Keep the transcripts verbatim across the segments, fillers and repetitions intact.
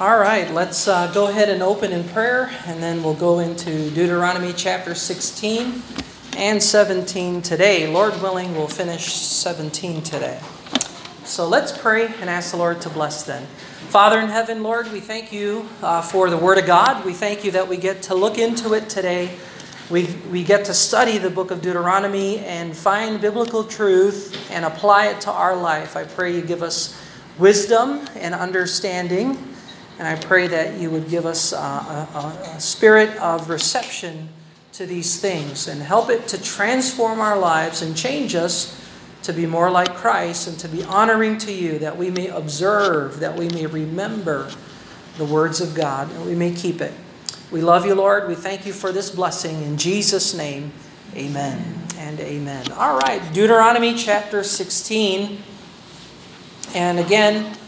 All right, let's uh, go ahead and open in prayer, and then we'll go into Deuteronomy chapter sixteen and seventeen today. Lord willing, we'll finish seventeen today. So let's pray and ask the Lord to bless them. Father in heaven, Lord, we thank you uh, for the Word of God. We thank you that we get to look into it today. We, we get to study the book of Deuteronomy and find biblical truth and apply it to our life. I pray you give us wisdom and understanding. And I pray that you would give us a, a, a spirit of reception to these things and help it to transform our lives and change us to be more like Christ and to be honoring to you, that we may observe, that we may remember the words of God, and we may keep it. We love you, Lord. We thank you for this blessing. In Jesus' name, amen and amen. All right, Deuteronomy chapter sixteen. And again,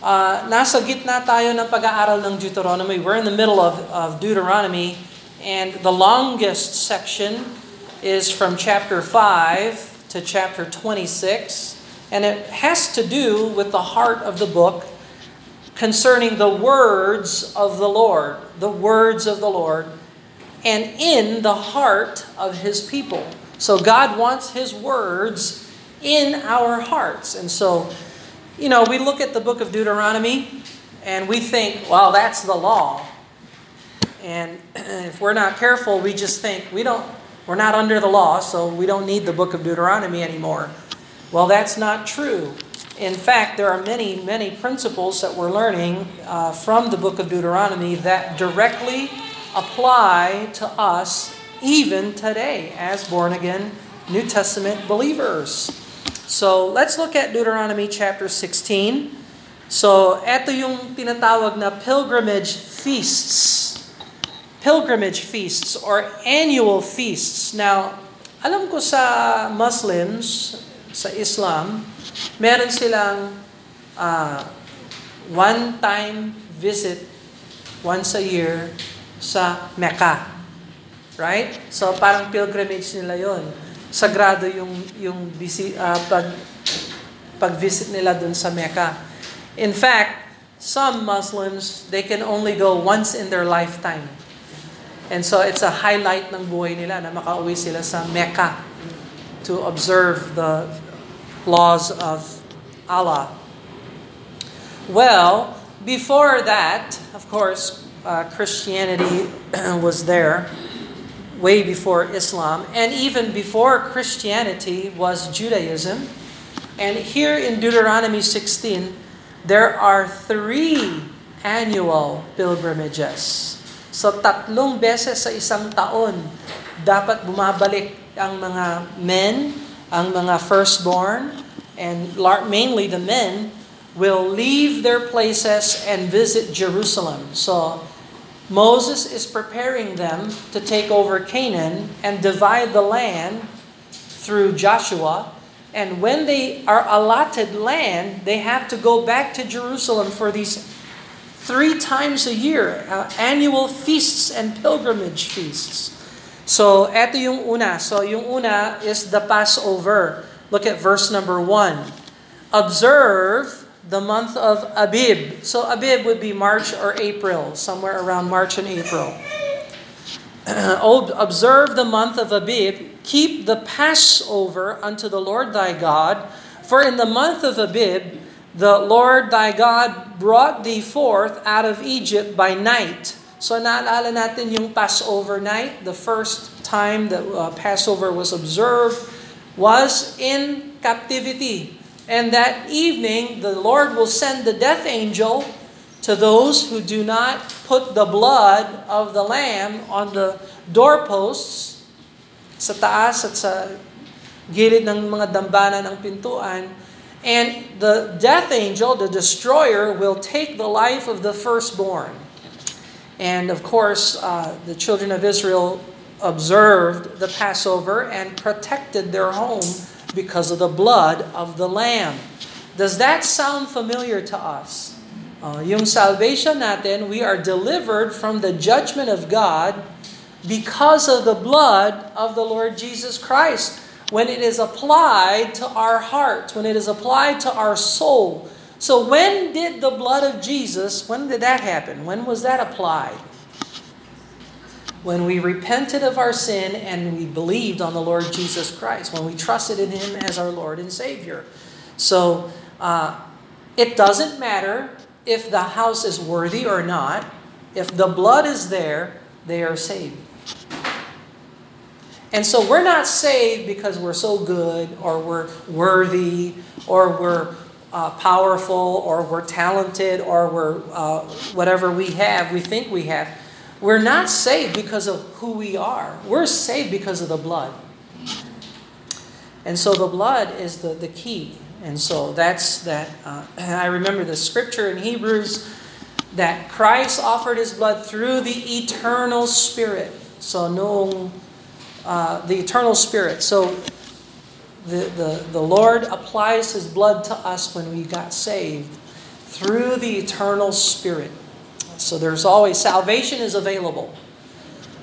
Uh, nasa gitna tayo ng pag-aaral ng Deuteronomy. We're in the middle of, of Deuteronomy, and the longest section is from chapter five to chapter twenty-six, and it has to do with the heart of the book concerning the words of the Lord, the words of the Lord, and in the heart of His people. So God wants His words in our hearts, and so you know, we look at the book of Deuteronomy and we think, well, that's the law. And if we're not careful, we just think we don't we're not under the law, so we don't need the book of Deuteronomy anymore. Well, that's not true. In fact, there are many, many principles that we're learning uh, from the book of Deuteronomy that directly apply to us even today as born-again New Testament believers. So, let's look at Deuteronomy chapter sixteen. So, eto yung tinatawag na pilgrimage feasts. Pilgrimage feasts or annual feasts. Now, alam ko sa Muslims, sa Islam, meron silang uh, one-time visit once a year sa Mecca. Right? So, parang pilgrimage nila yon. Sagrado yung yung bisi, uh, pag pag-visit nila dun sa Mecca. In fact, some Muslims, they can only go once in their lifetime. And so it's a highlight ng buhay nila na makauwi sila sa Mecca to observe the laws of Allah. Well, before that, of course, uh, Christianity was there. Way before Islam, and even before Christianity was Judaism. And here in Deuteronomy sixteen, there are three annual pilgrimages. So tatlong beses sa isang taon, dapat bumabalik ang mga men, ang mga firstborn, and mainly the men will leave their places and visit Jerusalem. So Moses is preparing them to take over Canaan and divide the land through Joshua. And when they are allotted land, they have to go back to Jerusalem for these three times a year, uh, annual feasts and pilgrimage feasts. So, eto yung una. So, yung una is the Passover. Look at verse number one. Observe the month of Abib. So Abib would be March or April, somewhere around March and April. Observe the month of Abib. Keep the Passover unto the Lord thy God. For in the month of Abib, the Lord thy God brought thee forth out of Egypt by night. So naalala natin yung Passover night. The first time that uh, Passover was observed was in captivity. And that evening, the Lord will send the death angel to those who do not put the blood of the lamb on the doorposts, sa taas at sa gilid ng mga dambana ng pintuan. And the death angel, the destroyer, will take the life of the firstborn. And of course, uh, the children of Israel observed the Passover and protected their home because of the blood of the Lamb. Does that sound familiar to us? Uh, yung salvation natin, we are delivered from the judgment of God because of the blood of the Lord Jesus Christ. When it is applied to our hearts, when it is applied to our soul, So when did the blood of Jesus, when did that happen? When was that applied? When we repented of our sin and we believed on the Lord Jesus Christ, when we trusted in Him as our Lord and Savior. So uh, it doesn't matter if the house is worthy or not. If the blood is there, they are saved. And so we're not saved because we're so good or we're worthy or we're Uh, powerful, or we're talented, or we're uh, whatever we have, we think we have. We're not saved because of who we are. We're saved because of the blood. And so the blood is the, the key. And so that's that. Uh, I remember the scripture in Hebrews that Christ offered His blood through the eternal Spirit. So no, uh, the eternal Spirit. So The, the, the Lord applies His blood to us when we got saved through the eternal Spirit. So there's always, salvation is available.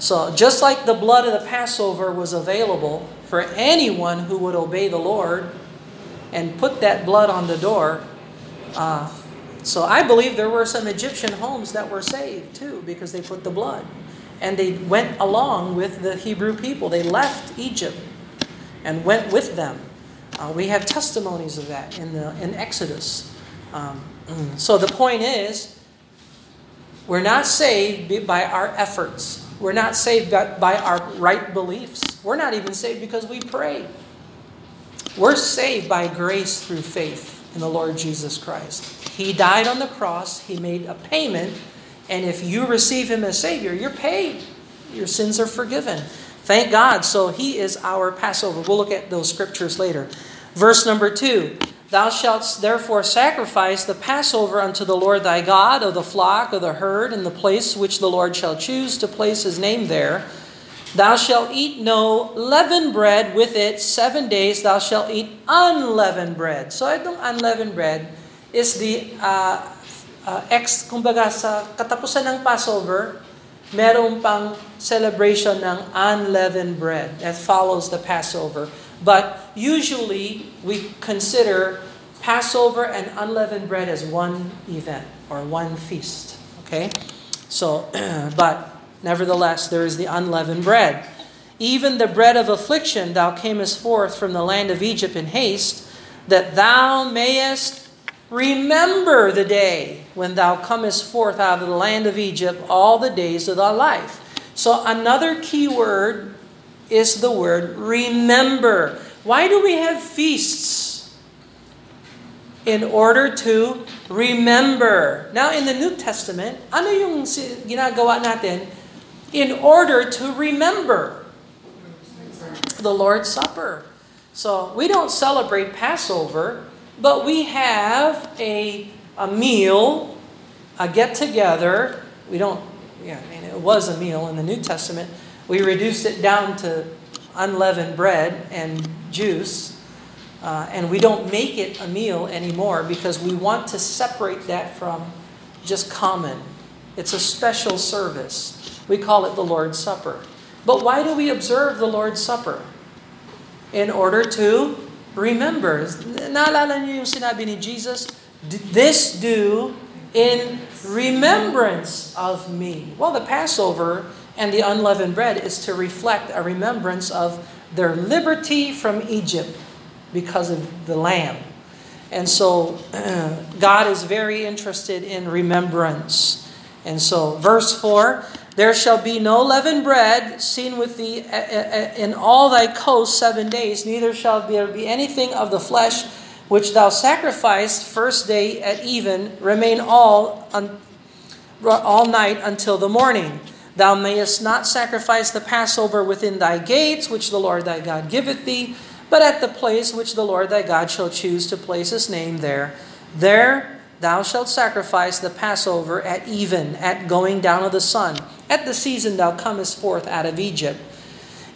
So just like the blood of the Passover was available for anyone who would obey the Lord and put that blood on the door. Uh, so I believe there were some Egyptian homes that were saved too because they put the blood. And they went along with the Hebrew people. They left Egypt and went with them. Uh, we have testimonies of that in the in Exodus. Um, so the point is, we're not saved by our efforts. We're not saved by our right beliefs. We're not even saved because we pray. We're saved by grace through faith in the Lord Jesus Christ. He died on the cross. He made a payment. And if you receive Him as Savior, you're paid. Your sins are forgiven. Thank God. So He is our Passover. We'll look at those scriptures later. Verse number two. Thou shalt therefore sacrifice the Passover unto the Lord thy God of the flock of the herd in the place which the Lord shall choose to place His name there. Thou shalt eat no leavened bread with it. Seven days thou shalt eat unleavened bread. So itong unleavened bread is the uh, uh, ex, kumbaga sa katapusan ng Passover, meron pang celebration ng unleavened bread that follows the Passover. But usually, we consider Passover and unleavened bread as one event or one feast. Okay? So, but nevertheless, there is the unleavened bread. Even the bread of affliction thou camest forth from the land of Egypt in haste, that thou mayest remember the day when thou comest forth out of the land of Egypt all the days of thy life. So another key word is the word remember. Why do we have feasts? In order to remember. Now in the New Testament, ano yung ginagawa natin? In order to remember the Lord's Supper. So we don't celebrate Passover, but we have a a meal, a get-together. We don't, yeah, I mean, it was a meal in the New Testament. We reduced it down to unleavened bread and juice. Uh, and we don't make it a meal anymore because we want to separate that from just common. It's a special service. We call it the Lord's Supper. But why do we observe the Lord's Supper? In order to remember. Naalala niyo yung sinabi ni Jesus? This do in remembrance of me. Well, the Passover and the unleavened bread is to reflect a remembrance of their liberty from Egypt because of the Lamb. And so God is very interested in remembrance. And so verse four, there shall be no leavened bread seen with thee in all thy coasts seven days, neither shall there be anything of the flesh which thou sacrificest first day at even, remain all un- all night until the morning. Thou mayest not sacrifice the Passover within thy gates, which the Lord thy God giveth thee, but at the place which the Lord thy God shall choose to place His name there. There thou shalt sacrifice the Passover at even, at going down of the sun, at the season thou comest forth out of Egypt.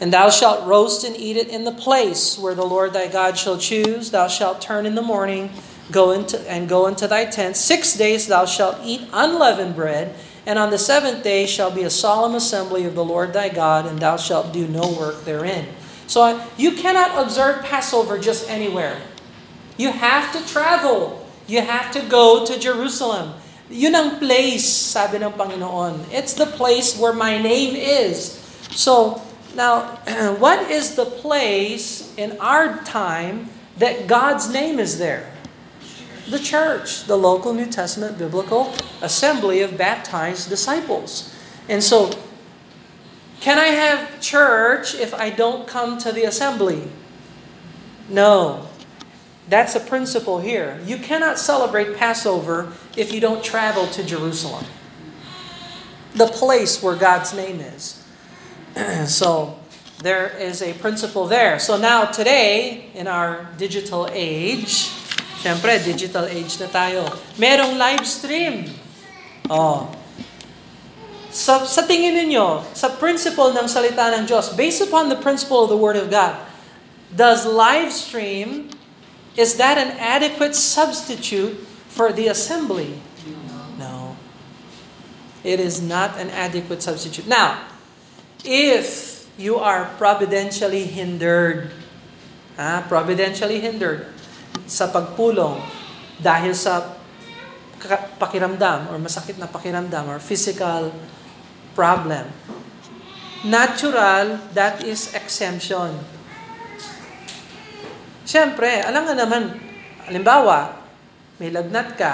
And thou shalt roast and eat it in the place where the Lord thy God shall choose. Thou shalt turn in the morning, go into and go into thy tent. Six days thou shalt eat unleavened bread, and on the seventh day shall be a solemn assembly of the Lord thy God, and thou shalt do no work therein. So you cannot observe Passover just anywhere. You have to travel. You have to go to Jerusalem. Yun ang place, sabi ng Panginoon. It's the place where my name is. So, now, what is the place in our time that God's name is there? The church, the local New Testament biblical assembly of baptized disciples. And so, can I have church if I don't come to the assembly? No. That's a principle here. You cannot celebrate Passover if you don't travel to Jerusalem, the place where God's name is. So there is a principle there. So now today, in our digital age, syempre, digital age na tayo, merong live stream. Oh. Sa, sa tingin ninyo, sa principle ng salita ng Diyos, based upon the principle of the Word of God, does live stream... is that an adequate substitute for the assembly? No. It is not an adequate substitute. Now, if you are providentially hindered, ah, providentially hindered sa pagpulong dahil sa pakiramdam or masakit na pakiramdam or physical problem, natural, that is exemption. Siyempre, alam nga naman, halimbawa, may lagnat ka,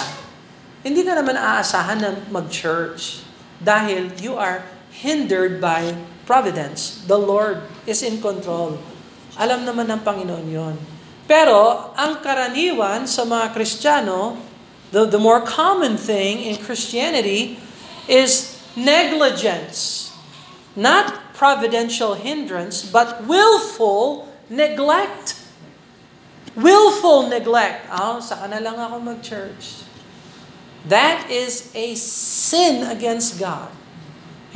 hindi ka naman aasahan na mag-church dahil you are hindered by providence. The Lord is in control. Alam naman ng Panginoon yon. Pero, ang karaniwan sa mga Kristiyano, the, the more common thing in Christianity is negligence. Not providential hindrance, but willful neglect. Willful neglect. Oh, saka na lang ako mag-church. That is a sin against God.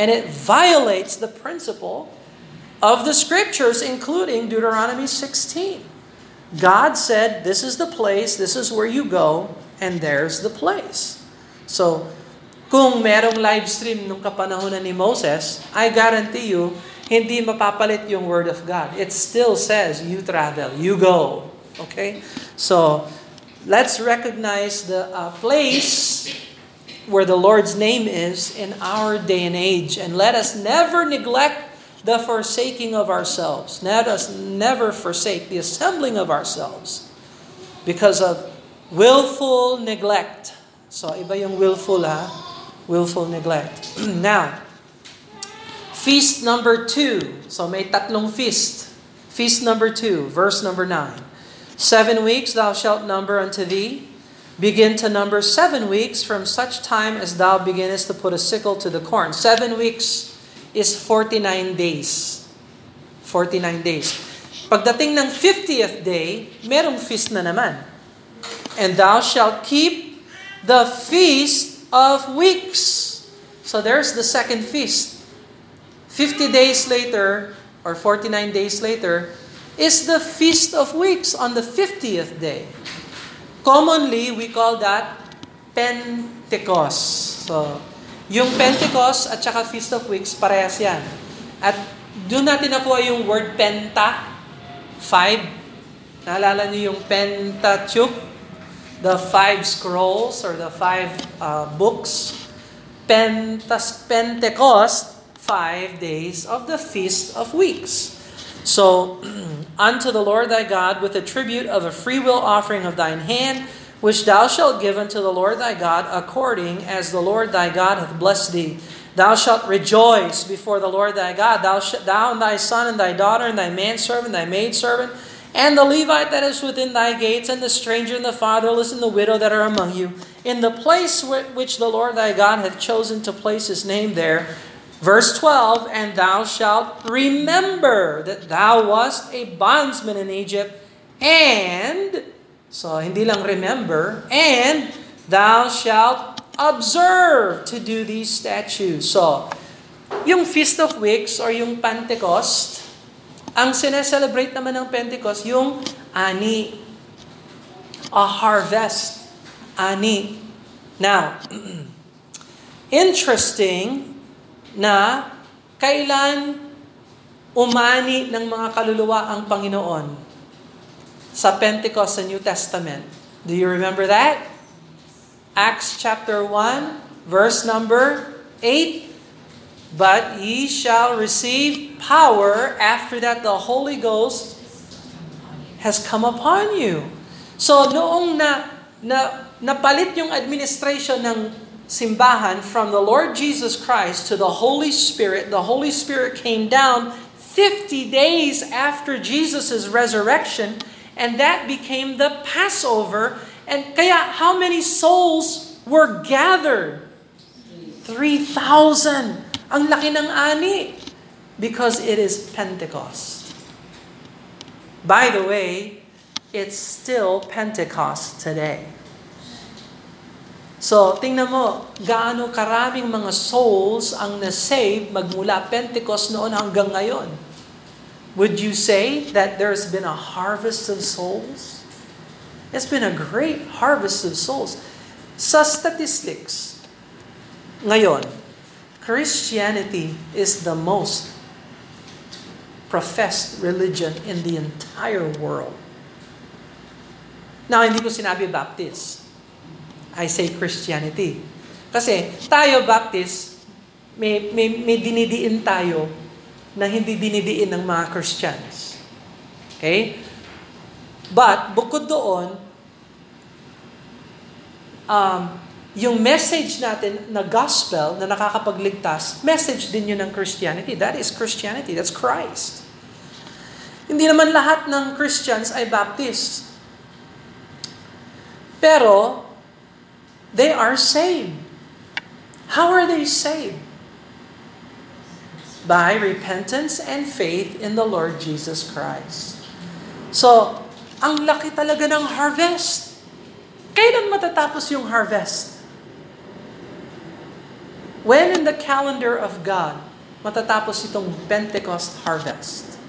And it violates the principle of the Scriptures, including Deuteronomy sixteen. God said, this is the place, this is where you go, and there's the place. So, kung merong live stream nung kapanahonan ni Moses, I guarantee you, hindi mapapalit yung Word of God. It still says, you travel, you go. Okay, so let's recognize the uh, place where the Lord's name is in our day and age. And let us never neglect the forsaking of ourselves. Let us never forsake the assembling of ourselves because of willful neglect. So, iba yung willful, ha? Willful neglect. Now, feast number two. So, may tatlong feast. Feast number two, verse number nine. Seven weeks thou shalt number unto thee. Begin to number seven weeks from such time as thou beginnest to put a sickle to the corn. Seven weeks is forty-nine days. forty-nine days. Pagdating ng fiftieth day, merong feast na naman. And thou shalt keep the feast of weeks. So there's the second feast. fifty days later, or forty-nine days later, is the Feast of Weeks on the fiftieth day. Commonly, we call that Pentecost. So, yung Pentecost at saka Feast of Weeks, parehas yan. At doon natin nakuha yung word Penta, five. Naalala niyo yung Pentateuch, the five scrolls or the five uh, books. Pentas, Pentecost, five days of the Feast of Weeks. So, unto the Lord thy God with the tribute of a freewill offering of thine hand, which thou shalt give unto the Lord thy God, according as the Lord thy God hath blessed thee. Thou shalt rejoice before the Lord thy God, thou, sh- thou and thy son and thy daughter and thy manservant and thy maidservant, and the Levite that is within thy gates, and the stranger and the fatherless and the widow that are among you, in the place which the Lord thy God hath chosen to place his name there. Verse twelve, and thou shalt remember that thou wast a bondsman in Egypt, and, so hindi lang remember, and thou shalt observe to do these statutes. So, yung Feast of Weeks or yung Pentecost, ang sineselebrate naman ng Pentecost, yung ani, a harvest, ani. Now, interesting, na kailan umani ng mga kaluluwa ang Panginoon sa Pentecost sa New Testament. Do you remember that? Acts chapter one, verse number eight. But ye shall receive power after that the Holy Ghost has come upon you. So noong na, na napalit yung administration ng simbahan from the Lord Jesus Christ to the Holy Spirit, the Holy Spirit came down fifty days after Jesus' resurrection, and that became the Passover. And kaya how many souls were gathered? three thousand. Ang laki ng ani. Because it is Pentecost. By the way, it's still Pentecost today. So, tingnan mo, gaano karaming mga souls ang nasave magmula Pentecost noon hanggang ngayon. Would you say that there's been a harvest of souls? It's been a great harvest of souls. Sa statistics, ngayon, Christianity is the most professed religion in the entire world. Now, hindi ko sinabi Baptist. I say Christianity. Kasi tayo Baptist, may, may, may dinidiin tayo na hindi dinidiin ng mga Christians. Okay? But, bukod doon, um, yung message natin na gospel na nakakapagligtas, message din yun ng Christianity. That is Christianity. That's Christ. Hindi naman lahat ng Christians ay Baptists. Pero, they are saved. How are they saved? By repentance and faith in the Lord Jesus Christ. So, ang laki talaga ng harvest. Kailan matatapos yung harvest? When in the calendar of God, matatapos itong Pentecost harvest?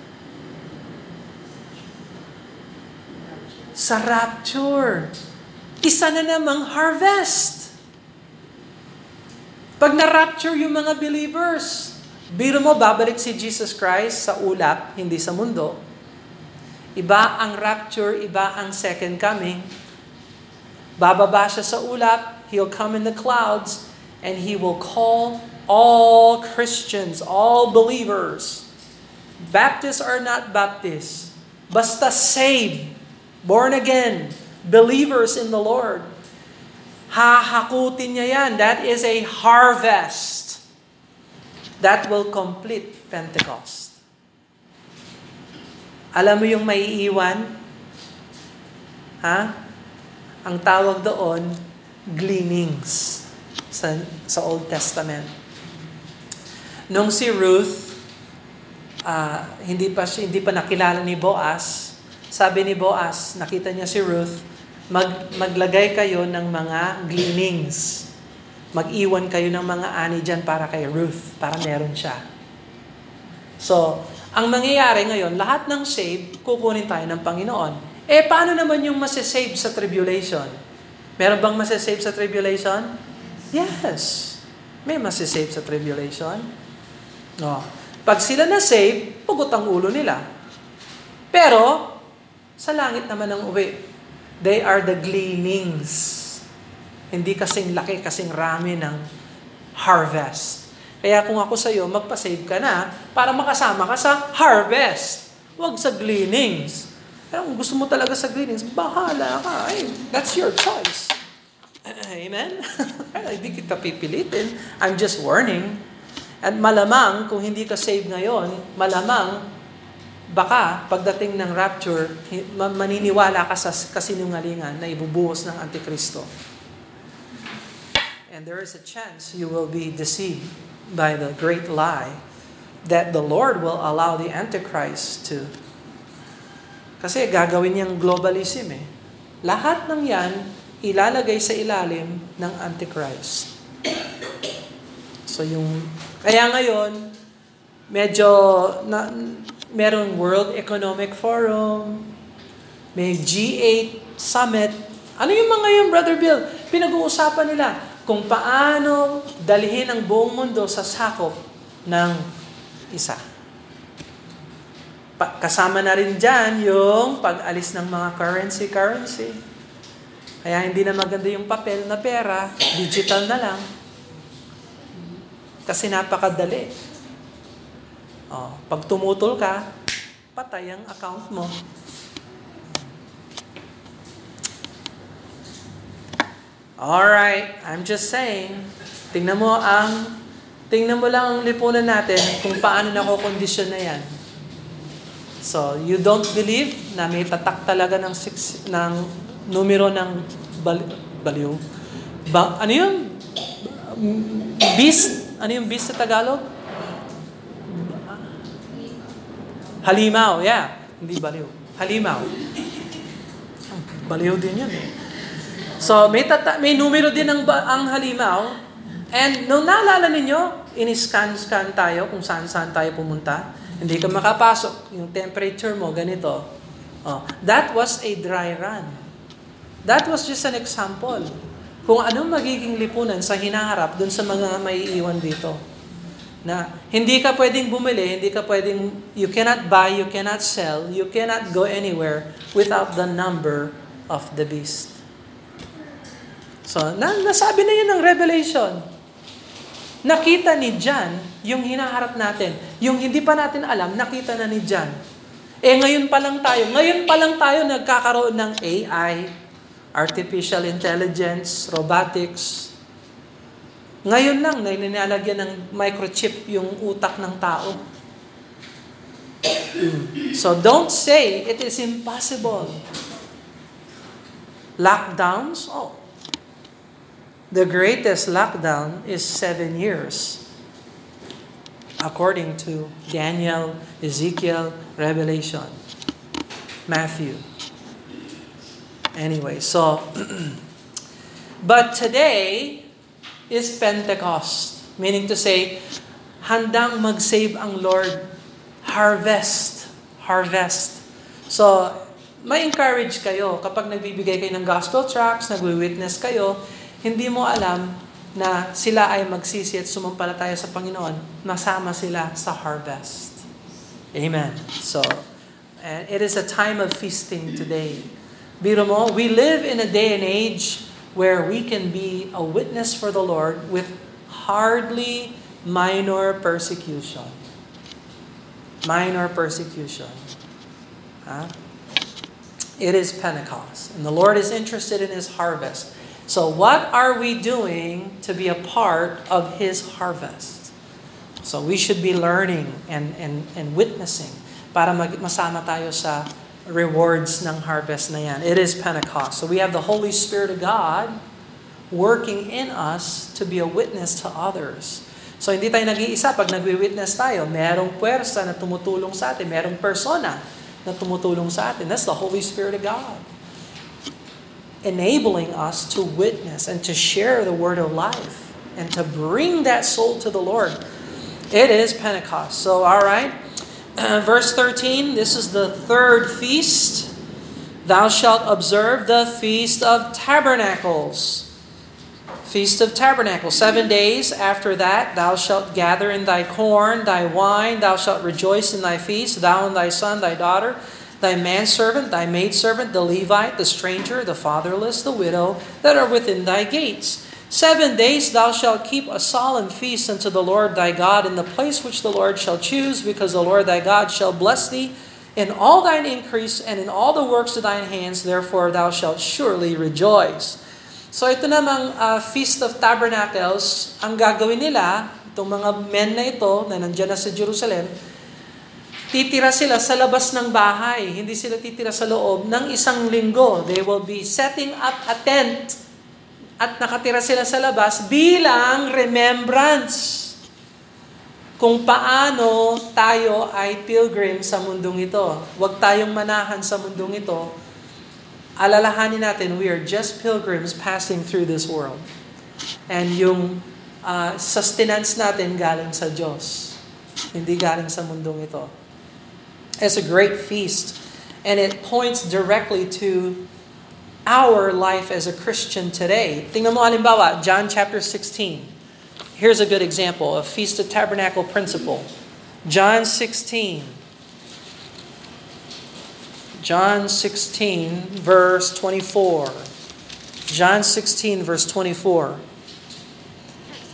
Sa rapture. Isa na namang harvest. Pag na-rapture yung mga believers, biro mo, babalik si Jesus Christ sa ulap, hindi sa mundo. Iba ang rapture, iba ang second coming. Bababa siya sa ulap, He'll come in the clouds, and He will call all Christians, all believers. Baptists are not Baptists. Basta saved, born again, believers in the Lord. Hahakutin niya yan. That is a harvest that will complete Pentecost. Alam mo yung maiiwan? Ha? Ang tawag doon, gleanings sa, sa Old Testament. Nung si Ruth, uh, hindi pa hindi pa nakilala ni Boaz, sabi ni Boaz, nakita niya si Ruth, mag, maglagay kayo ng mga gleanings. Mag-iwan kayo ng mga ani dyan para kay Ruth, para meron siya. So, ang mangyayari ngayon, lahat ng saved, kukunin tayo ng Panginoon. Eh, paano naman yung masasave sa tribulation? Meron bang masasave sa tribulation? Yes. May masasave sa tribulation. No. Pag sila na-save, pugot ang ulo nila. Pero, sa langit naman ang uwi. They are the gleanings. Hindi kasing laki, kasing rami ng harvest. Kaya kung ako sa'yo, magpa-save ka na para makasama ka sa harvest. Huwag sa gleanings. Pero kung gusto mo talaga sa greetings, bahala ka. Ay, that's your choice. Amen? Hindi kita pipilitin. I'm just warning. At malamang, kung hindi ka saved ngayon, malamang, baka pagdating ng rapture, maniniwala ka sa kasinungalingan na ibubuhos ng Antikristo. And there is a chance you will be deceived by the great lie that the Lord will allow the Antichrist to. Kasi gagawin niyang globalism eh. Lahat ng yan, ilalagay sa ilalim ng Antichrist. So yung, kaya ngayon, medyo, na, merong World Economic Forum, may G eight Summit. Ano yung mga yun, Brother Bill? Pinag-uusapan nila kung paano dalhin ang buong mundo sa sakop ng isa. Kasama na rin dyan yung pag-alis ng mga currency-currency. Kaya hindi na maganda yung papel na pera, digital na lang. Kasi napakadali. Oh, pag tumutol ka, patay ang account mo. Alright, I'm just saying, tingnan mo ang, tingnan mo lang ang lipunan natin kung paano nakokondisyon na yan. So, you don't believe na may tatak talaga ng, six, ng numero ng bal, baliw? Ba, ano yun? Beast? Ano yung beast sa Tagalog? Halimaw, yeah. Hindi baliw. Halimaw. Baliw din yun eh. So, may, tata- may numero din ang, ba- ang halimaw. And nung naalala ninyo, in-scan-scan tayo kung saan-saan tayo pumunta. Hindi ka makapasok. Yung temperature mo, ganito. Oh, that was a dry run. That was just an example. Kung anong magiging lipunan sa hinaharap dun sa mga may iwan dito. Na hindi ka pwedeng bumili, hindi ka pwedeng, you cannot buy, you cannot sell, you cannot go anywhere without the number of the beast. So, na, nasabi na yun ng Revelation. Nakita ni John yung hinaharap natin. Yung hindi pa natin alam, nakita na ni John. Eh, ngayon pa lang tayo. Ngayon pa lang tayo nagkakaroon ng A I, artificial intelligence, robotics. Ngayon lang, nilalagyan ng microchip yung utak ng tao. So, don't say it is impossible. Lockdowns? Oh. The greatest lockdown is seven years, according to Daniel, Ezekiel, Revelation, Matthew. Anyway, so, but today is Pentecost, meaning to say, handang mag-save ang Lord, harvest, harvest. So, may encourage kayo kapag nagbibigay kayo ng gospel tracts, nagwi-witness kayo, hindi mo alam na sila ay magsisi at sumampalataya sa Panginoon, nasama sila sa harvest. Amen. So, and it is a time of feasting today. Biro mo, we live in a day and age where we can be a witness for the Lord with hardly minor persecution. Minor persecution. Huh? It is Pentecost, and the Lord is interested in His harvest. So what are we doing to be a part of His harvest? So we should be learning and and and witnessing para mag- masama tayo sa rewards ng harvest na yan. It is Pentecost. So we have the Holy Spirit of God working in us to be a witness to others. So hindi tayo nag-iisa pag nagwi-witness tayo. Merong puwersa na tumutulong sa atin. Merong persona na tumutulong sa atin. That's the Holy Spirit of God, enabling us to witness and to share the word of life and to bring that soul to the Lord. It is Pentecost. So, all right. Uh, verse thirteen, this is the third feast. Thou shalt observe the Feast of Tabernacles. Feast of Tabernacles. Seven days after that, thou shalt gather in thy corn, thy wine, thou shalt rejoice in thy feast, thou and thy son, thy daughter, thy manservant, thy maidservant, the Levite, the stranger, the fatherless, the widow, that are within thy gates. Seven days thou shalt keep a solemn feast unto the Lord thy God in the place which the Lord shall choose, because the Lord thy God shall bless thee in all thine increase and in all the works of thine hands, therefore thou shalt surely rejoice. So ito namang uh, Feast of Tabernacles, ang gagawin nila, itong mga men na ito na nandiyan na sa Jerusalem, titira sila sa labas ng bahay. Hindi sila titira sa loob ng isang linggo. They will be setting up a tent at nakatira sila sa labas bilang remembrance kung paano tayo ay pilgrim sa mundong ito. Huwag tayong manahan sa mundong ito. Alalahanin natin, we are just pilgrims passing through this world. And yung uh, sustenance natin galing sa Diyos. Hindi galing sa mundong ito. It's a great feast, and it points directly to our life as a Christian today. Tingnan mo halimbawa, John chapter sixteen. Here's a good example of Feast of Tabernacle principle. John sixteen. John sixteen, verse twenty-four. John sixteen, verse twenty-four.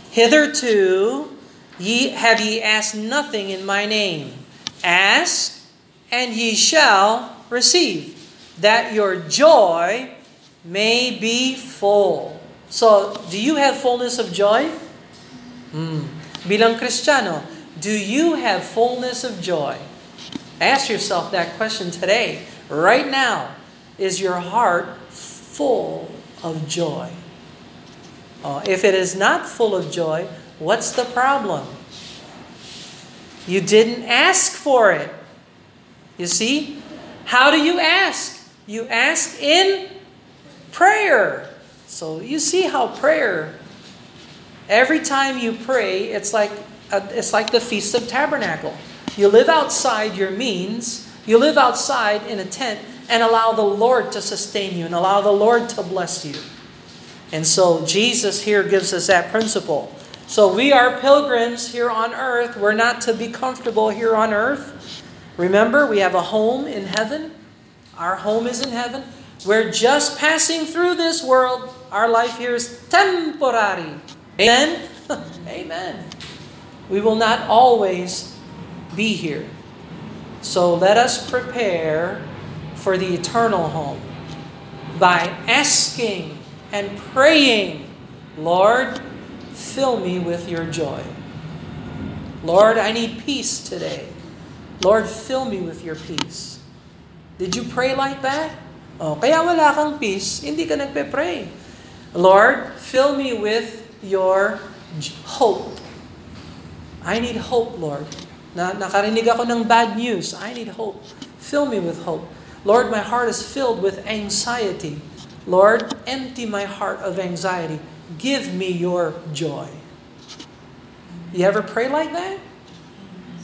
Hitherto ye have ye asked nothing in my name. Ask, and ye shall receive, that your joy may be full. So, do you have fullness of joy? Hmm. Bilang Kristiyano, do you have fullness of joy? Ask yourself that question today, right now. Is your heart full of joy? Oh, if it is not full of joy, what's the problem? You didn't ask for it. You see? How do you ask? You ask in prayer. So you see how prayer, every time you pray, it's like a, it's like the Feast of Tabernacle. You live outside your means. You live outside in a tent and allow the Lord to sustain you and allow the Lord to bless you. And so Jesus here gives us that principle. So we are pilgrims here on earth. We're not to be comfortable here on earth. Remember, we have a home in heaven. Our home is in heaven. We're just passing through this world. Our life here is temporary. Amen? Amen. We will not always be here. So let us prepare for the eternal home by asking and praying, Lord, fill me with your joy. Lord, I need peace today. Lord, fill me with your peace. Did you pray like that? Oh, kaya wala kang peace, hindi ka nagpe-pray. Lord, fill me with your hope. I need hope, Lord. Na nakarinig ako ng bad news. I need hope. Fill me with hope. Lord, my heart is filled with anxiety. Lord, empty my heart of anxiety. Give me your joy. You ever pray like that?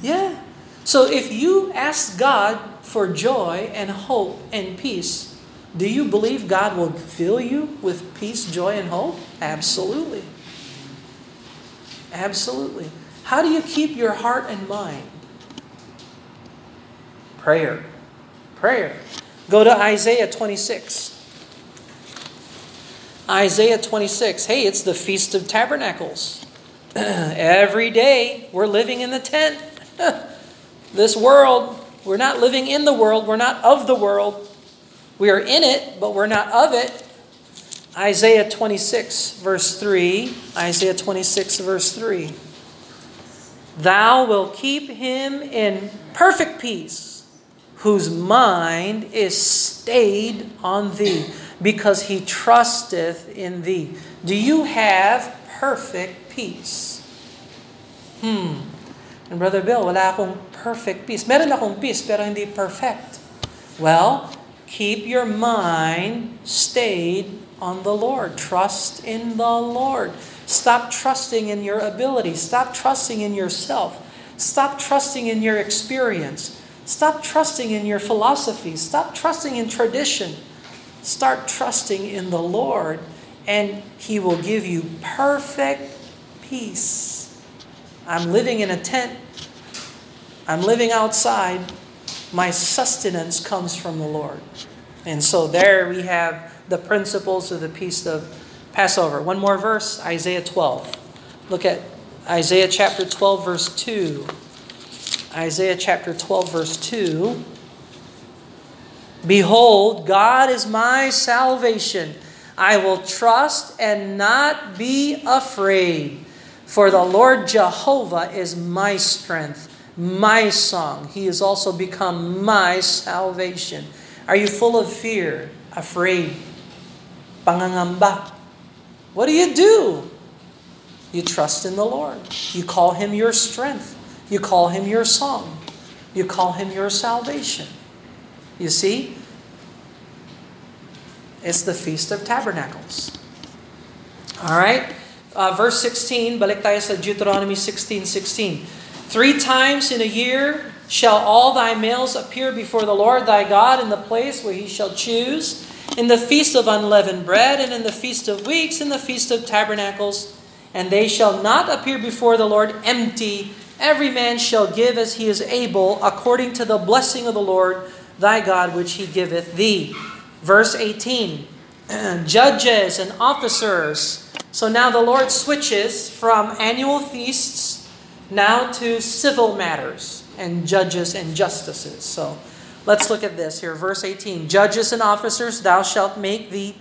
Yeah. So if you ask God for joy and hope and peace, do you believe God will fill you with peace, joy, and hope? Absolutely. Absolutely. How do you keep your heart and mind? Prayer. Prayer. Go to Isaiah twenty-six. Isaiah twenty-six. Hey, it's the Feast of Tabernacles. Every day we're living in the tent. This world, we're not living in the world. We're not of the world. We are in it, but we're not of it. Isaiah twenty-six, verse three. Isaiah twenty-six, verse three. Thou wilt keep him in perfect peace, whose mind is stayed on thee, because he trusteth in thee. Do you have perfect peace? Hmm. And Brother Bill, wala akong perfect peace. Meron akong peace, pero hindi perfect. Well, keep your mind stayed on the Lord. Trust in the Lord. Stop trusting in your ability. Stop trusting in yourself. Stop trusting in your experience. Stop trusting in your philosophy. Stop trusting in tradition. Start trusting in the Lord, and He will give you perfect peace. I'm living in a tent. I'm living outside. My sustenance comes from the Lord. And so there we have the principles of the Feast of Passover. One more verse, Isaiah twelve. Look at Isaiah chapter twelve, verse two. Isaiah chapter twelve, verse two. Behold, God is my salvation. I will trust and not be afraid. For the Lord Jehovah is my strength, my song. He has also become my salvation. Are you full of fear, afraid, pangangamba? What do you do? You trust in the Lord. You call Him your strength. You call Him your song. You call Him your salvation. You see? It's the Feast of Tabernacles. All right? Uh, verse sixteen, balik tayo sa Deuteronomy sixteen sixteen. Three times in a year shall all thy males appear before the Lord thy God in the place where He shall choose, in the Feast of Unleavened Bread, and in the Feast of Weeks, in the Feast of Tabernacles. And they shall not appear before the Lord empty. Every man shall give as he is able, according to the blessing of the Lord thy God, which He giveth thee. Verse eighteen, judges and officers. So now the Lord switches from annual feasts now to civil matters and judges and justices. So let's look at this here. Verse eighteen, judges and officers thou shalt make thee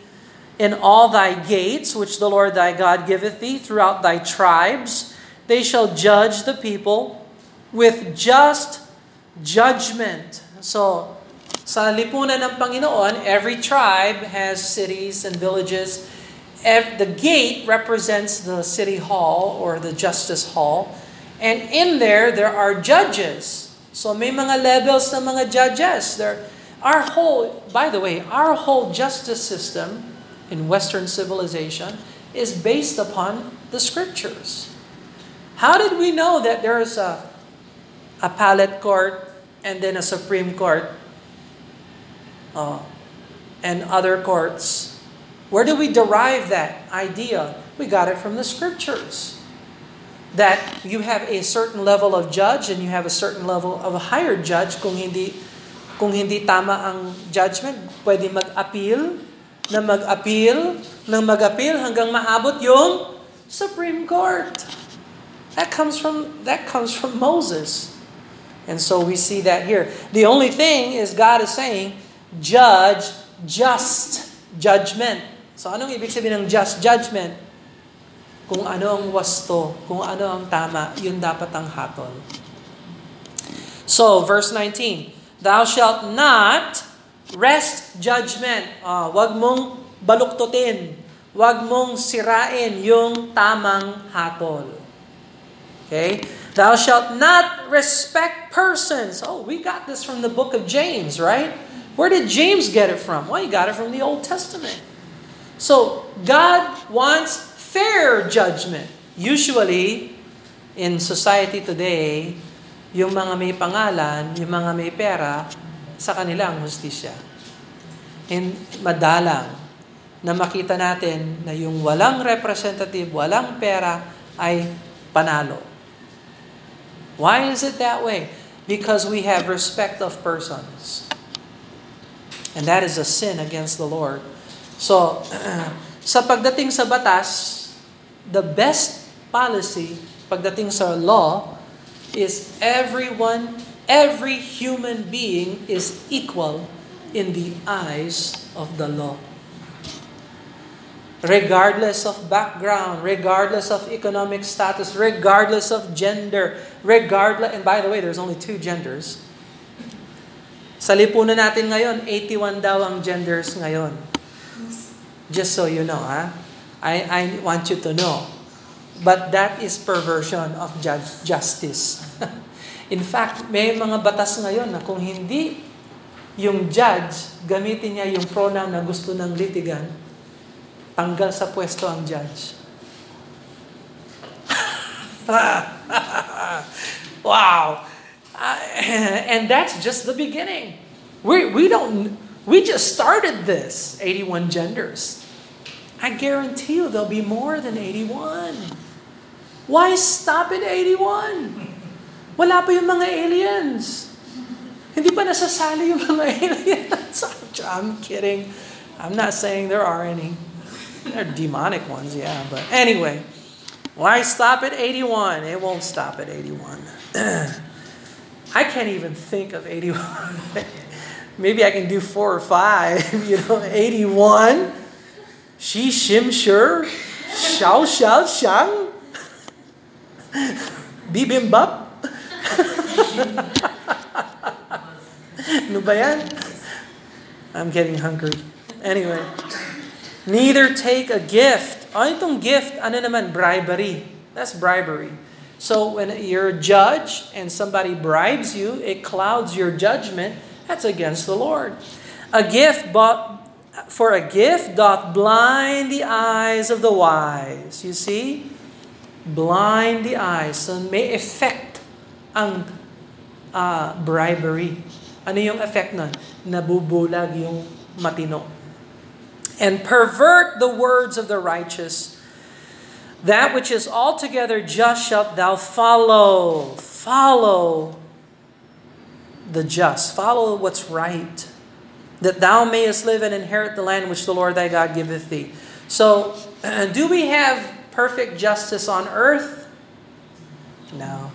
in all thy gates, which the Lord thy God giveth thee throughout thy tribes. They shall judge the people with just judgment. So sa lipunan ng Panginoon, every tribe has cities and villages. The gate represents the city hall or the justice hall. And in there, there are judges. So may mga levels ng mga judges. There, our whole, by the way, our whole justice system in Western civilization is based upon the scriptures. How did we know that there is a, a appellate court and then a Supreme Court uh, and other courts? Where do we derive that idea? We got it from the scriptures. That you have a certain level of judge and you have a certain level of a higher judge. Kung hindi, kung hindi tama ang judgment, pwede mag-appeal, na mag-appeal, na mag-appeal hanggang maabot yung Supreme Court. That comes from that comes from Moses. And so we see that here. The only thing is God is saying, judge just judgment. So anong ibig sabihin ng just judgment? Kung ano ang wasto, kung ano ang tama, yun dapat ang hatol. So, verse nineteen, thou shalt not rest judgment. Uh, wag mong baluktutin. Wag mong sirain yung tamang hatol. Okay? Thou shalt not respect persons. Oh, we got this from the book of James, right? Where did James get it from? Well, he got it from the Old Testament. So, God wants fair judgment. Usually, in society today, yung mga may pangalan, yung mga may pera, sa kanila ang hustisya. And madalang na makita natin na yung walang representative, walang pera, ay panalo. Why is it that way? Because we have respect of persons. And that is a sin against the Lord. So, sa pagdating sa batas, the best policy pagdating sa law is everyone, every human being is equal in the eyes of the law. Regardless of background, regardless of economic status, regardless of gender, regardless, and by the way, there's only two genders. Sa lipunan natin ngayon, eighty-one daw ang genders ngayon. Just so you know, ha? Huh? I, I want you to know. But that is perversion of judge, justice. In fact, may mga batas ngayon na kung hindi yung judge, gamitin niya yung pronoun na gusto ng litigan, tanggal sa pwesto ang judge. Wow! Uh, and that's just the beginning. We, we don't... We just started this, eighty-one genders. I guarantee you there'll be more than eighty-one. Why stop at eighty-one? Wala pa yung mga aliens. Hindi pa nasasali yung mga aliens. I'm kidding. I'm not saying there are any. There are demonic ones, yeah. But anyway, why stop at eighty-one? It won't stop at eighty-one. I can't even think of eighty-one. Maybe I can do four or five. You know, eighty-one. She, shim, sure, shao, shao, shang, bibimbap. Ano ba yan? I'm getting hungry. Anyway, neither take a gift. Ano itong gift? Ano naman? Bribery. That's bribery. So when you're a judge and somebody bribes you, it clouds your judgment. That's against the Lord. A gift bought... For a gift doth blind the eyes of the wise. You see? Blind the eyes. So may effect ang uh, bribery. Ano yung effect nun? Nabubulag yung matino. And pervert the words of the righteous. That which is altogether just shalt thou follow. Follow the just. Follow what's right. that thou mayest live and inherit the land which the Lord thy God giveth thee. So, uh, do we have perfect justice on earth? No.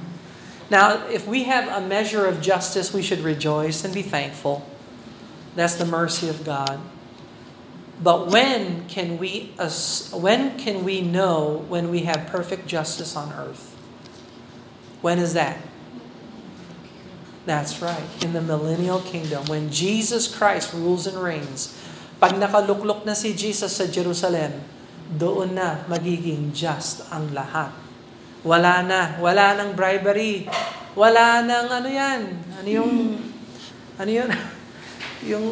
Now, if we have a measure of justice, we should rejoice and be thankful. That's the mercy of God. But when can we when can we know when we have perfect justice on earth? When is that? That's right. In the millennial kingdom, when Jesus Christ rules and reigns. Pag nakaluklok na si Jesus sa Jerusalem, doon na magiging just ang lahat. Wala na, wala nang bribery. Wala nang ano 'yan. Ano yung ano yun? yung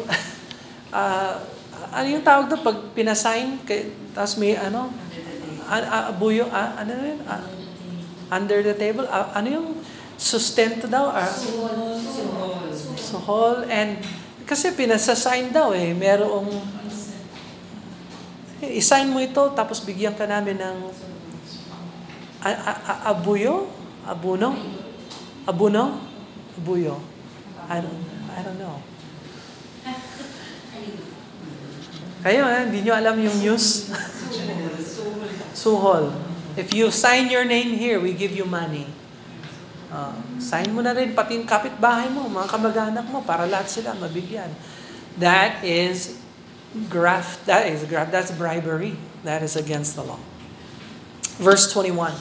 uh, ano yung tawag doon pag pinasign kay tapos may ano uh, uh, buyo uh, ano yun? Uh, under the table uh, ano yung sustento daw uh, suhol and kasi pinasasign daw eh merong isign mo ito tapos bigyan ka namin ng a, a, a, abuyo abuno abuno abuyo I don't I don't know kayo eh hindi nyo alam yung news suhol if you sign your name here we give you money. Uh, sign mo na rin, pati yung kapitbahay mo, mga kamag-anak mo, para lahat sila mabigyan. That is graft, that is graft, that's bribery. That is against the law. Verse twenty-one.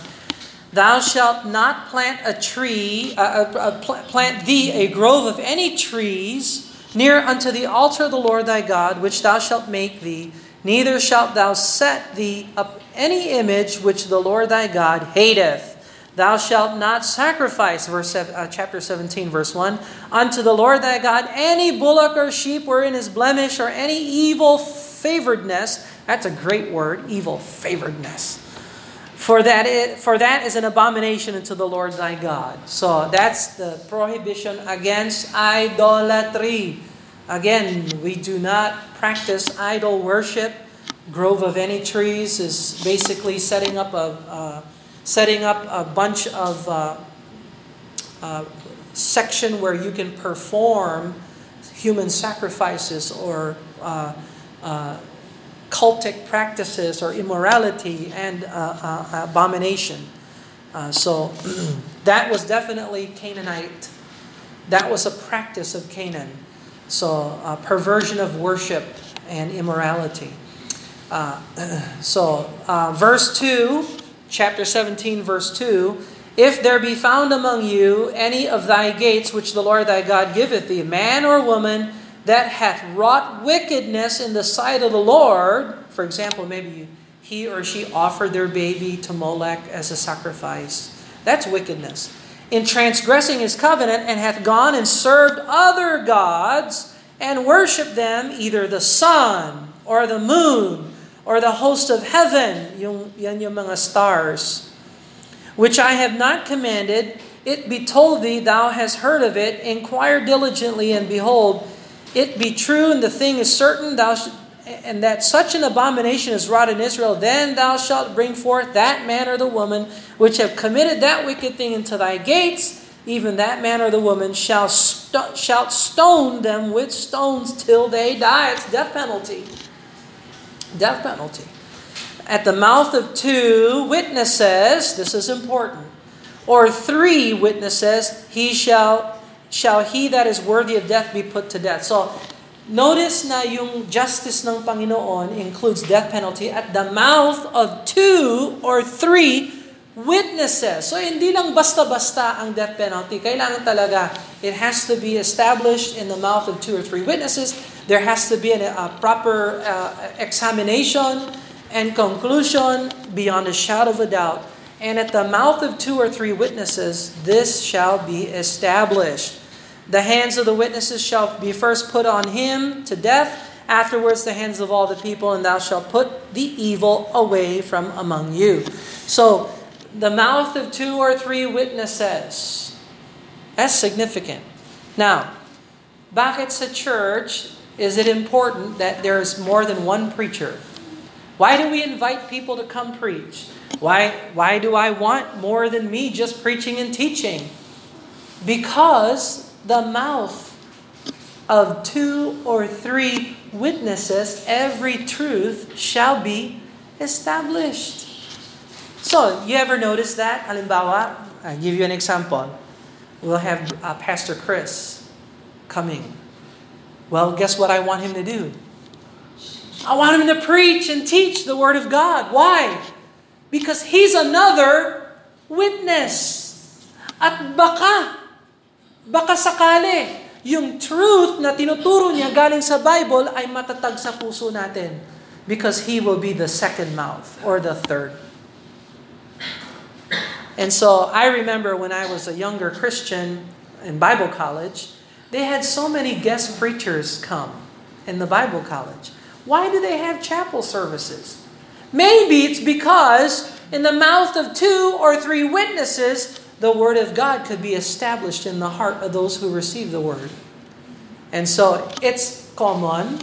Thou shalt not plant a tree, uh, uh, plant thee a grove of any trees near unto the altar of the Lord thy God, which thou shalt make thee, neither shalt thou set thee up any image which the Lord thy God hateth. Thou shalt not sacrifice, verse, uh, chapter seventeen, verse one, unto the Lord thy God any bullock or sheep wherein is blemish or any evil favoredness. That's a great word, evil favoredness. For that, it, for that is an abomination unto the Lord thy God. So that's the prohibition against idolatry. Again, we do not practice idol worship. Grove of any trees is basically setting up a... a setting up a bunch of uh, uh, section where you can perform human sacrifices or uh, uh, cultic practices or immorality and uh, uh, abomination. Uh, so that was definitely Canaanite. That was a practice of Canaan. So uh, perversion of worship and immorality. Uh, so uh, verse two... Chapter seventeen, verse two, if there be found among you any of thy gates which the Lord thy God giveth thee, man or woman, that hath wrought wickedness in the sight of the Lord, for example, maybe he or she offered their baby to Molech as a sacrifice. That's wickedness. In transgressing his covenant, and hath gone and served other gods, and worshipped them, either the sun or the moon, or the host of heaven, yung, yan yung mga stars, which I have not commanded, it be told thee, thou hast heard of it, inquire diligently, and behold, it be true, and the thing is certain, thou sh- and that such an abomination is wrought in Israel, then thou shalt bring forth that man or the woman, which have committed that wicked thing into thy gates, even that man or the woman shall st- shalt stone them with stones till they die. It's death penalty. Death penalty. At the mouth of two witnesses, this is important, or three witnesses, he shall shall he that is worthy of death be put to death. So, notice na yung justice ng Panginoon includes death penalty at the mouth of two or three witnesses. So, hindi lang basta-basta ang death penalty. Kailangan talaga, it has to be established in the mouth of two or three witnesses. There has to be an, a proper uh, examination and conclusion beyond a shadow of a doubt. And at the mouth of two or three witnesses, this shall be established. The hands of the witnesses shall be first put on him to death, afterwards the hands of all the people, and thou shalt put the evil away from among you. So, the mouth of two or three witnesses. That's significant. Now, bakit sa church... is it important that there is more than one preacher? Why do we invite people to come preach? Why why do I want more than me just preaching and teaching? Because the mouth of two or three witnesses, every truth shall be established. So, you ever notice that? Halimbawa, I'll give you an example. We'll have uh, Pastor Chris coming. Well, guess what I want him to do? I want him to preach and teach the Word of God. Why? Because he's another witness. At baka, baka sakali, yung truth na tinuturo niya galing sa Bible ay matatag sa puso natin. Because he will be the second mouth or the third. And so, I remember when I was a younger Christian in Bible college, they had so many guest preachers come in the Bible college. Why do they have chapel services? Maybe it's because in the mouth of two or three witnesses, the Word of God could be established in the heart of those who receive the Word. And so, it's common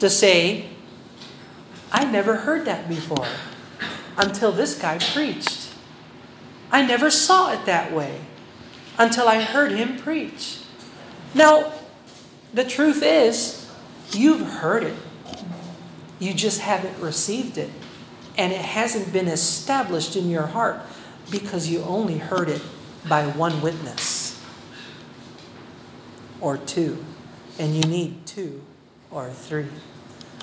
to say, I never heard that before until this guy preached. I never saw it that way until I heard him preach. Now, the truth is, you've heard it. You just haven't received it. And it hasn't been established in your heart because you only heard it by one witness or two. And you need two or three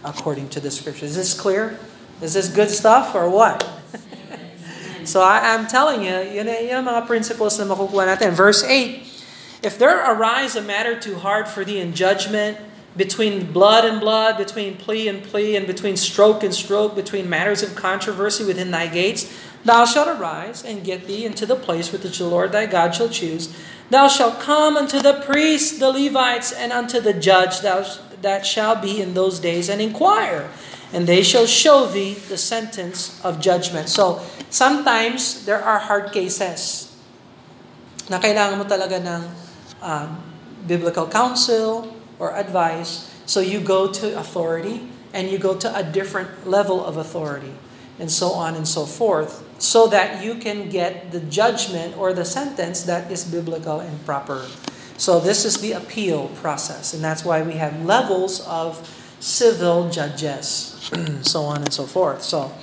according to the Scriptures. Is this clear? Is this good stuff or what? So I, I'm telling you, yun, yun ang mga principles na makukuha natin. Verse eight, if there arise a matter too hard for thee in judgment, between blood and blood, between plea and plea, and between stroke and stroke, between matters of controversy within thy gates, thou shalt arise and get thee into the place which the Lord thy God shall choose. Thou shalt come unto the priests, the Levites, and unto the judge thou, that shall be in those days, and inquire. And they shall show thee the sentence of judgment. So, sometimes there are hard cases na kailangan mo talaga ng uh, biblical counsel or advice. So, you go to authority and you go to a different level of authority and so on and so forth so that you can get the judgment or the sentence that is biblical and proper. So, this is the appeal process, and that's why we have levels of civil judges. So on and so forth. So,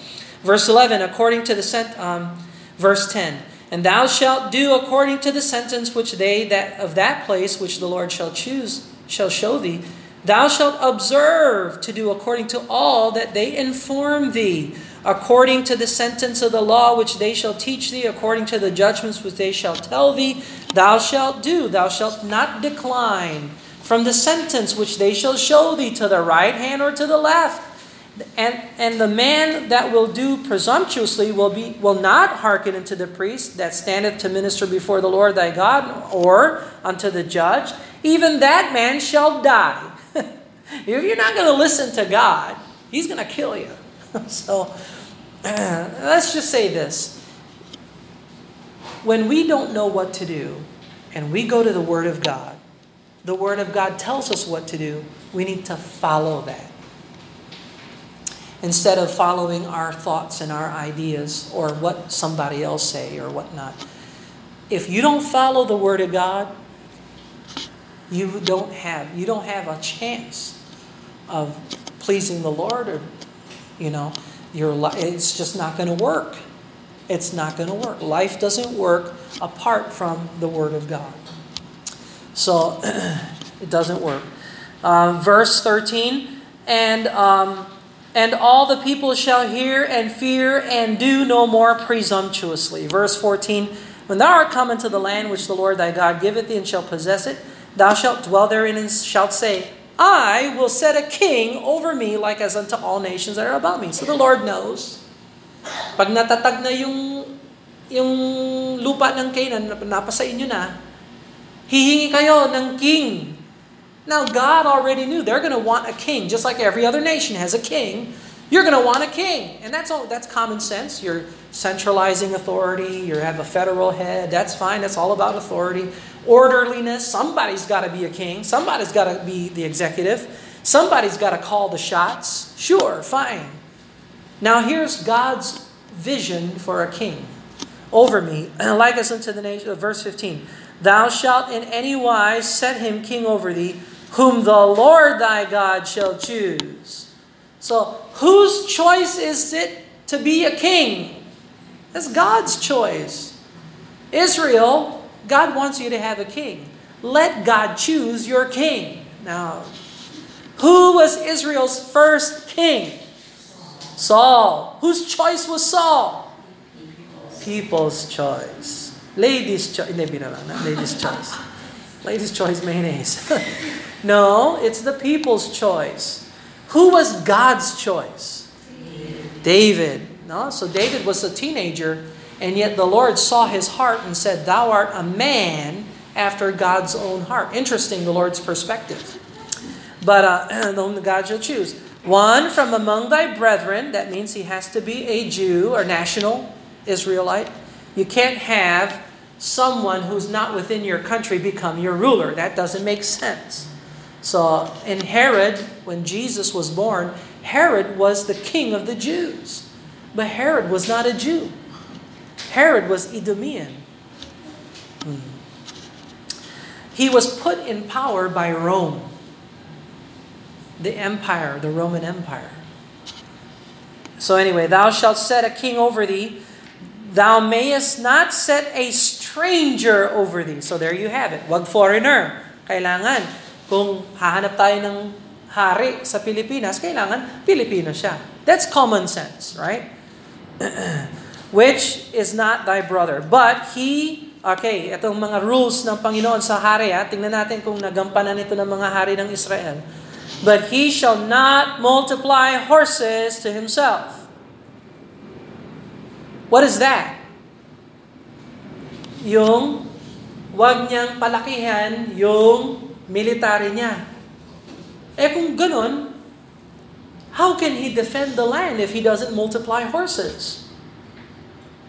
verse eleven, according to the sent, um, verse ten, and thou shalt do according to the sentence which they that of that place which the Lord shall choose shall show thee. Thou shalt observe to do according to all that they inform thee, according to the sentence of the law which they shall teach thee, according to the judgments which they shall tell thee. Thou shalt do. Thou shalt not decline from the sentence which they shall show thee to the right hand or to the left. And and the man that will do presumptuously will be will not hearken unto the priest that standeth to minister before the Lord thy God, or unto the judge. Even that man shall die. If you're not going to listen to God, he's going to kill you. So uh, let's just say this. When we don't know what to do, and we go to the Word of God, the Word of God tells us what to do. We need to follow that, instead of following our thoughts and our ideas or what somebody else say or whatnot. If you don't follow the Word of God, you don't have you don't have a chance of pleasing the Lord, or you know, your life, it's just not going to work. It's not going to work. Life doesn't work apart from the Word of God. So it doesn't work. Uh, verse thirteen, and. Um, And all the people shall hear and fear and do no more presumptuously. Verse fourteen, when thou art come into the land which the Lord thy God giveth thee and shall possess it, thou shalt dwell therein and shalt say, I will set a king over me like as unto all nations that are about me. So the Lord knows. Pag natatag na yung, yung lupa ng Canaan, napasa inyo na, hihingi kayo ng king. Now, God already knew they're going to want a king, just like every other nation has a king. You're going to want a king. And that's all, that's common sense. You're centralizing authority. You have a federal head. That's fine. That's all about authority. Orderliness. Somebody's got to be a king. Somebody's got to be the executive. Somebody's got to call the shots. Sure, fine. Now, here's God's vision for a king over me. Like us unto the nation. Verse fifteen. Thou shalt in any wise set him king over thee, whom the Lord thy God shall choose. So, whose choice is it to be a king? That's God's choice. Israel, God wants you to have a king. Let God choose your king. Now, who was Israel's first king? Saul. Whose choice was Saul? People's choice. Ladies' choice. Hindi, binalang na. Ladies' choice. Ladies' choice mayonnaise. No, it's the people's choice. Who was God's choice? David. David. No? So David was a teenager, and yet the Lord saw his heart and said, "Thou art a man after God's own heart." Interesting, the Lord's perspective. But uh, whom God shall choose. One from among thy brethren. That means he has to be a Jew or national Israelite. You can't have someone who's not within your country become your ruler. That doesn't make sense. So in Herod, when Jesus was born, Herod was the king of the Jews. But Herod was not a Jew. Herod was Idumean. Hmm. He was put in power by Rome. The empire, the Roman Empire. So anyway, thou shalt set a king over thee. Thou mayest not set a stranger over thee. So there you have it. Wag foreigner. Kailangan. Kung hahanap tayo ng hari sa Pilipinas, kailangan Pilipino siya. That's common sense, right? Which is not thy brother. But he, okay, itong mga rules ng Panginoon sa hari, ha? Tingnan natin kung nagampanan ito ng mga hari ng Israel. But he shall not multiply horses to himself. What is that? Yung wag niyang palakihan yung military niya. Eh kung ganun, how can he defend the land if he doesn't multiply horses?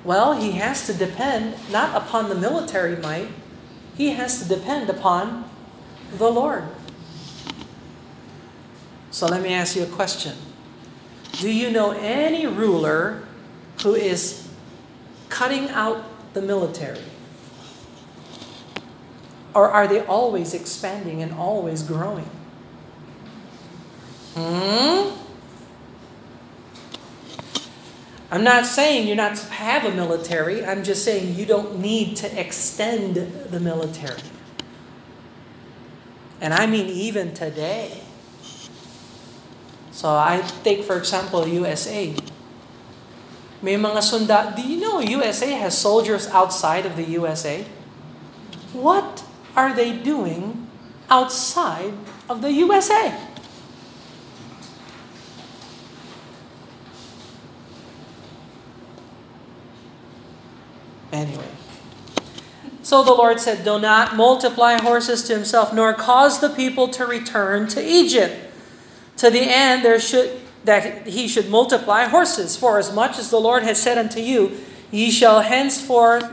Well, he has to depend not upon the military might. He has to depend upon the Lord. So let me ask you a question. Do you know any ruler who is cutting out the military? Or are they always expanding and always growing? Hmm? I'm not saying you're not to have a military. I'm just saying you don't need to extend the military. And I mean even today. So I take, for example, U S A. May mga sunda. Do you know U S A has soldiers outside of the U S A? What are they doing outside of the U S A? Anyway. So the Lord said, "Do not multiply horses to himself, nor cause the people to return to Egypt, to the end there should... that he should multiply horses. For as much as the Lord has said unto you, ye shall henceforth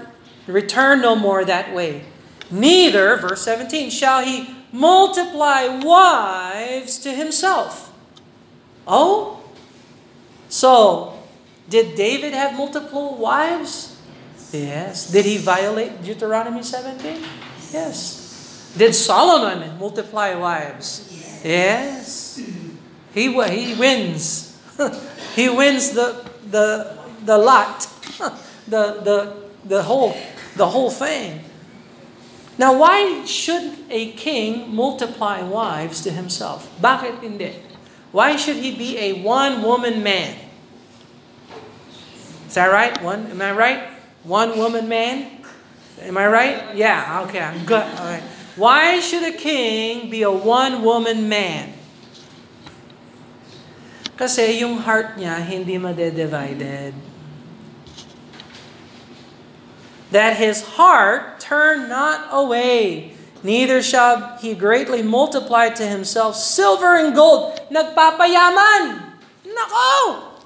return no more that way. Neither," verse seventeen, "shall he multiply wives to himself." Oh? So, did David have multiple wives? Yes. Did he violate Deuteronomy seventeen? Yes. Did Solomon multiply wives? Yes. He he wins. He wins the the the lot, the the the whole the whole thing. Now, why should a king multiply wives to himself? Bakit hindi? Why should he be a one-woman man? Is that right? One? Am I right? One-woman man? Am I right? Yeah. Okay. I'm good. All right. Why should a king be a one-woman man? Kasi yung heart niya hindi madedivided. That his heart turn not away, neither shall he greatly multiply to himself silver and gold. Nagpapayaman! Nako!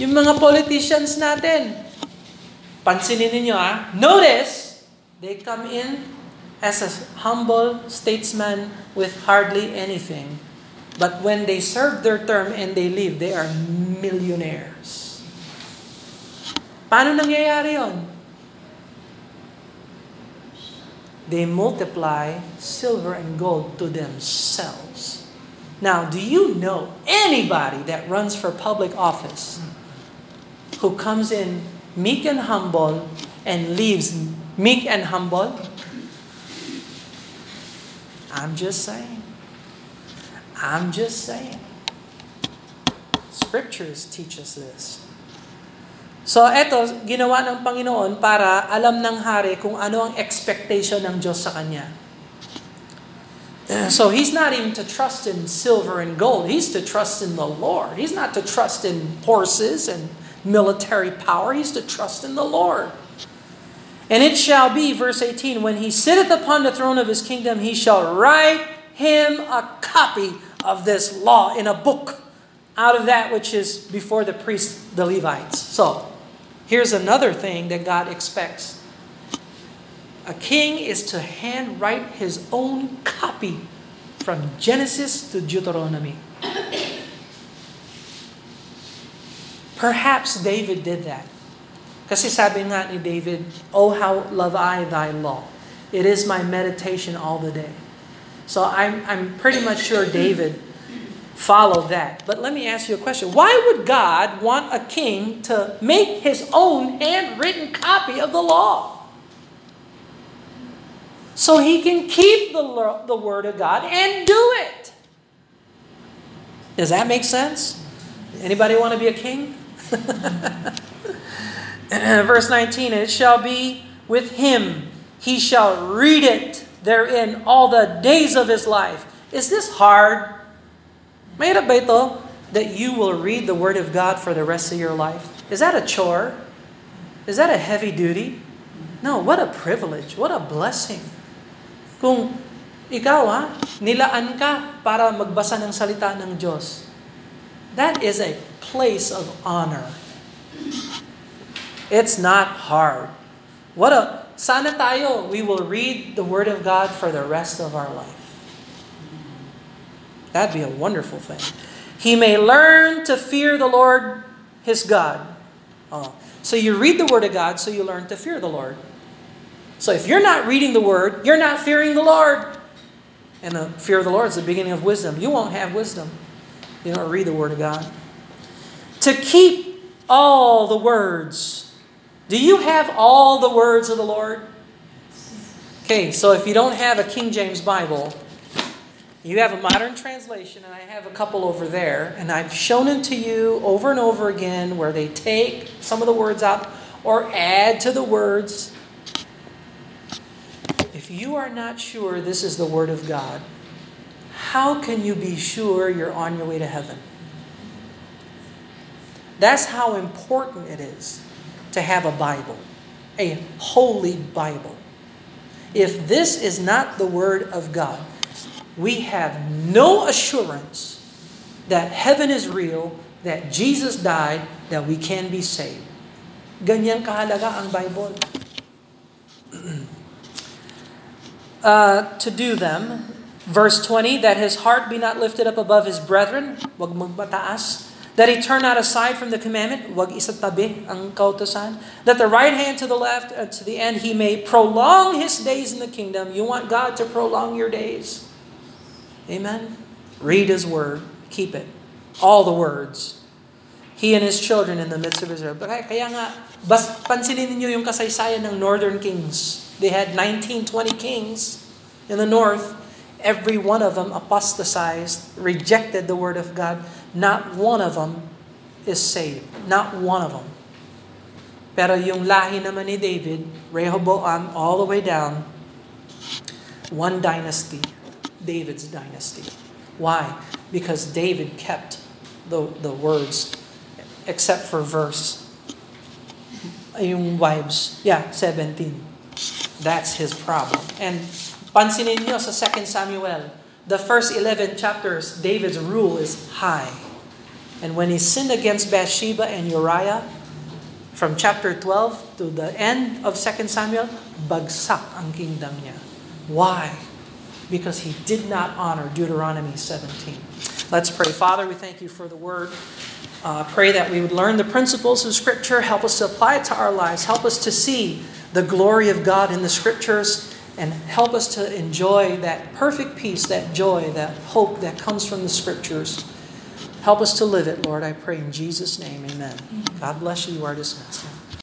Yung mga politicians natin, pansinin niyo ah, notice, they come in as a humble statesman with hardly anything. But when they serve their term and they leave, they are millionaires. Paano nangyayari yun? they multiply silver and gold to themselves. Now, do you know anybody that runs for public office who comes in meek and humble and leaves meek and humble? I'm just saying. I'm just saying. Scriptures teach us this. So, eto, ginawa ng Panginoon para alam ng hari kung ano ang expectation ng Diyos sa kanya. So, he's not even to trust in silver and gold. He's to trust in the Lord. He's not to trust in horses and military power. He's to trust in the Lord. And it shall be, verse eighteen, when he sitteth upon the throne of his kingdom, he shall write him a copy of this law in a book, out of that which is before the priests, the Levites. So, here's another thing that God expects. A king is to handwrite his own copy from Genesis to Deuteronomy. Perhaps David did that. Kasi sabi nga ni David, "Oh, how love I thy law. It is my meditation all the day." So I'm, I'm pretty much sure David followed that. But let me ask you a question. Why would God want a king to make his own handwritten copy of the law? So he can keep the, the Word of God and do it. Does that make sense? Anybody want to be a king? Verse nineteen, and it shall be with him. He shall read it therein all the days of his life. Is this hard? Mahirap ba ito? That you will read the Word of God for the rest of your life? Is that a chore? Is that a heavy duty? No, what a privilege. What a blessing. Kung ikaw, ha, nilaan ka para magbasa ng salita ng Diyos. That is a place of honor. It's not hard. What a, sana tayo, we will read the Word of God for the rest of our life. That'd be a wonderful thing. He may learn to fear the Lord, his God. Oh. So you read the Word of God, so you learn to fear the Lord. So if you're not reading the Word, you're not fearing the Lord. And the fear of the Lord is the beginning of wisdom. You won't have wisdom. You don't read the Word of God. To keep all the words. Do you have all the words of the Lord? Okay, so if you don't have a King James Bible, you have a modern translation, and I have a couple over there, and I've shown them to you over and over again where they take some of the words out or add to the words. If you are not sure this is the Word of God, how can you be sure you're on your way to heaven? That's how important it is to have a Bible, a holy Bible. If this is not the Word of God, we have no assurance that heaven is real, that Jesus died, that we can be saved. Ganyan kahalaga ang Bible. Uh, to do them, verse twenty, that his heart be not lifted up above his brethren, wag magmataas. That he turn not aside from the commandment, wag isatabi ang kautosan. That the right hand to the left, uh, to the end, he may prolong his days in the kingdom. You want God to prolong your days? Amen. Read his word. Keep it. All the words. He and his children in the midst of Israel. Kaya nga, bas, pansinin ninyo yung kasaysayan ng northern kings. They had nineteen, twenty kings in the north. Every one of them apostatized, rejected the Word of God. Not one of them is saved. Not one of them. Pero yung lahi naman ni David, Rehoboam, all the way down, one dynasty. David's dynasty. Why? Because David kept the the words, except for verse yung wives. Yeah, seventeen. That's his problem. And pansinin niyo sa Second Samuel, the first eleven chapters, David's rule is high. And when he sinned against Bathsheba and Uriah, from chapter twelve to the end of Second Samuel, bagsak ang kingdom niya. Why? Because he did not honor Deuteronomy seventeen. Let's pray. Father, we thank you for the Word. Uh, pray that we would learn the principles of Scripture. Help us to apply it to our lives. Help us to see the glory of God in the Scriptures and help us to enjoy that perfect peace, that joy, that hope that comes from the Scriptures. Help us to live it, Lord, I pray in Jesus' name, amen. God bless you. You are dismissed.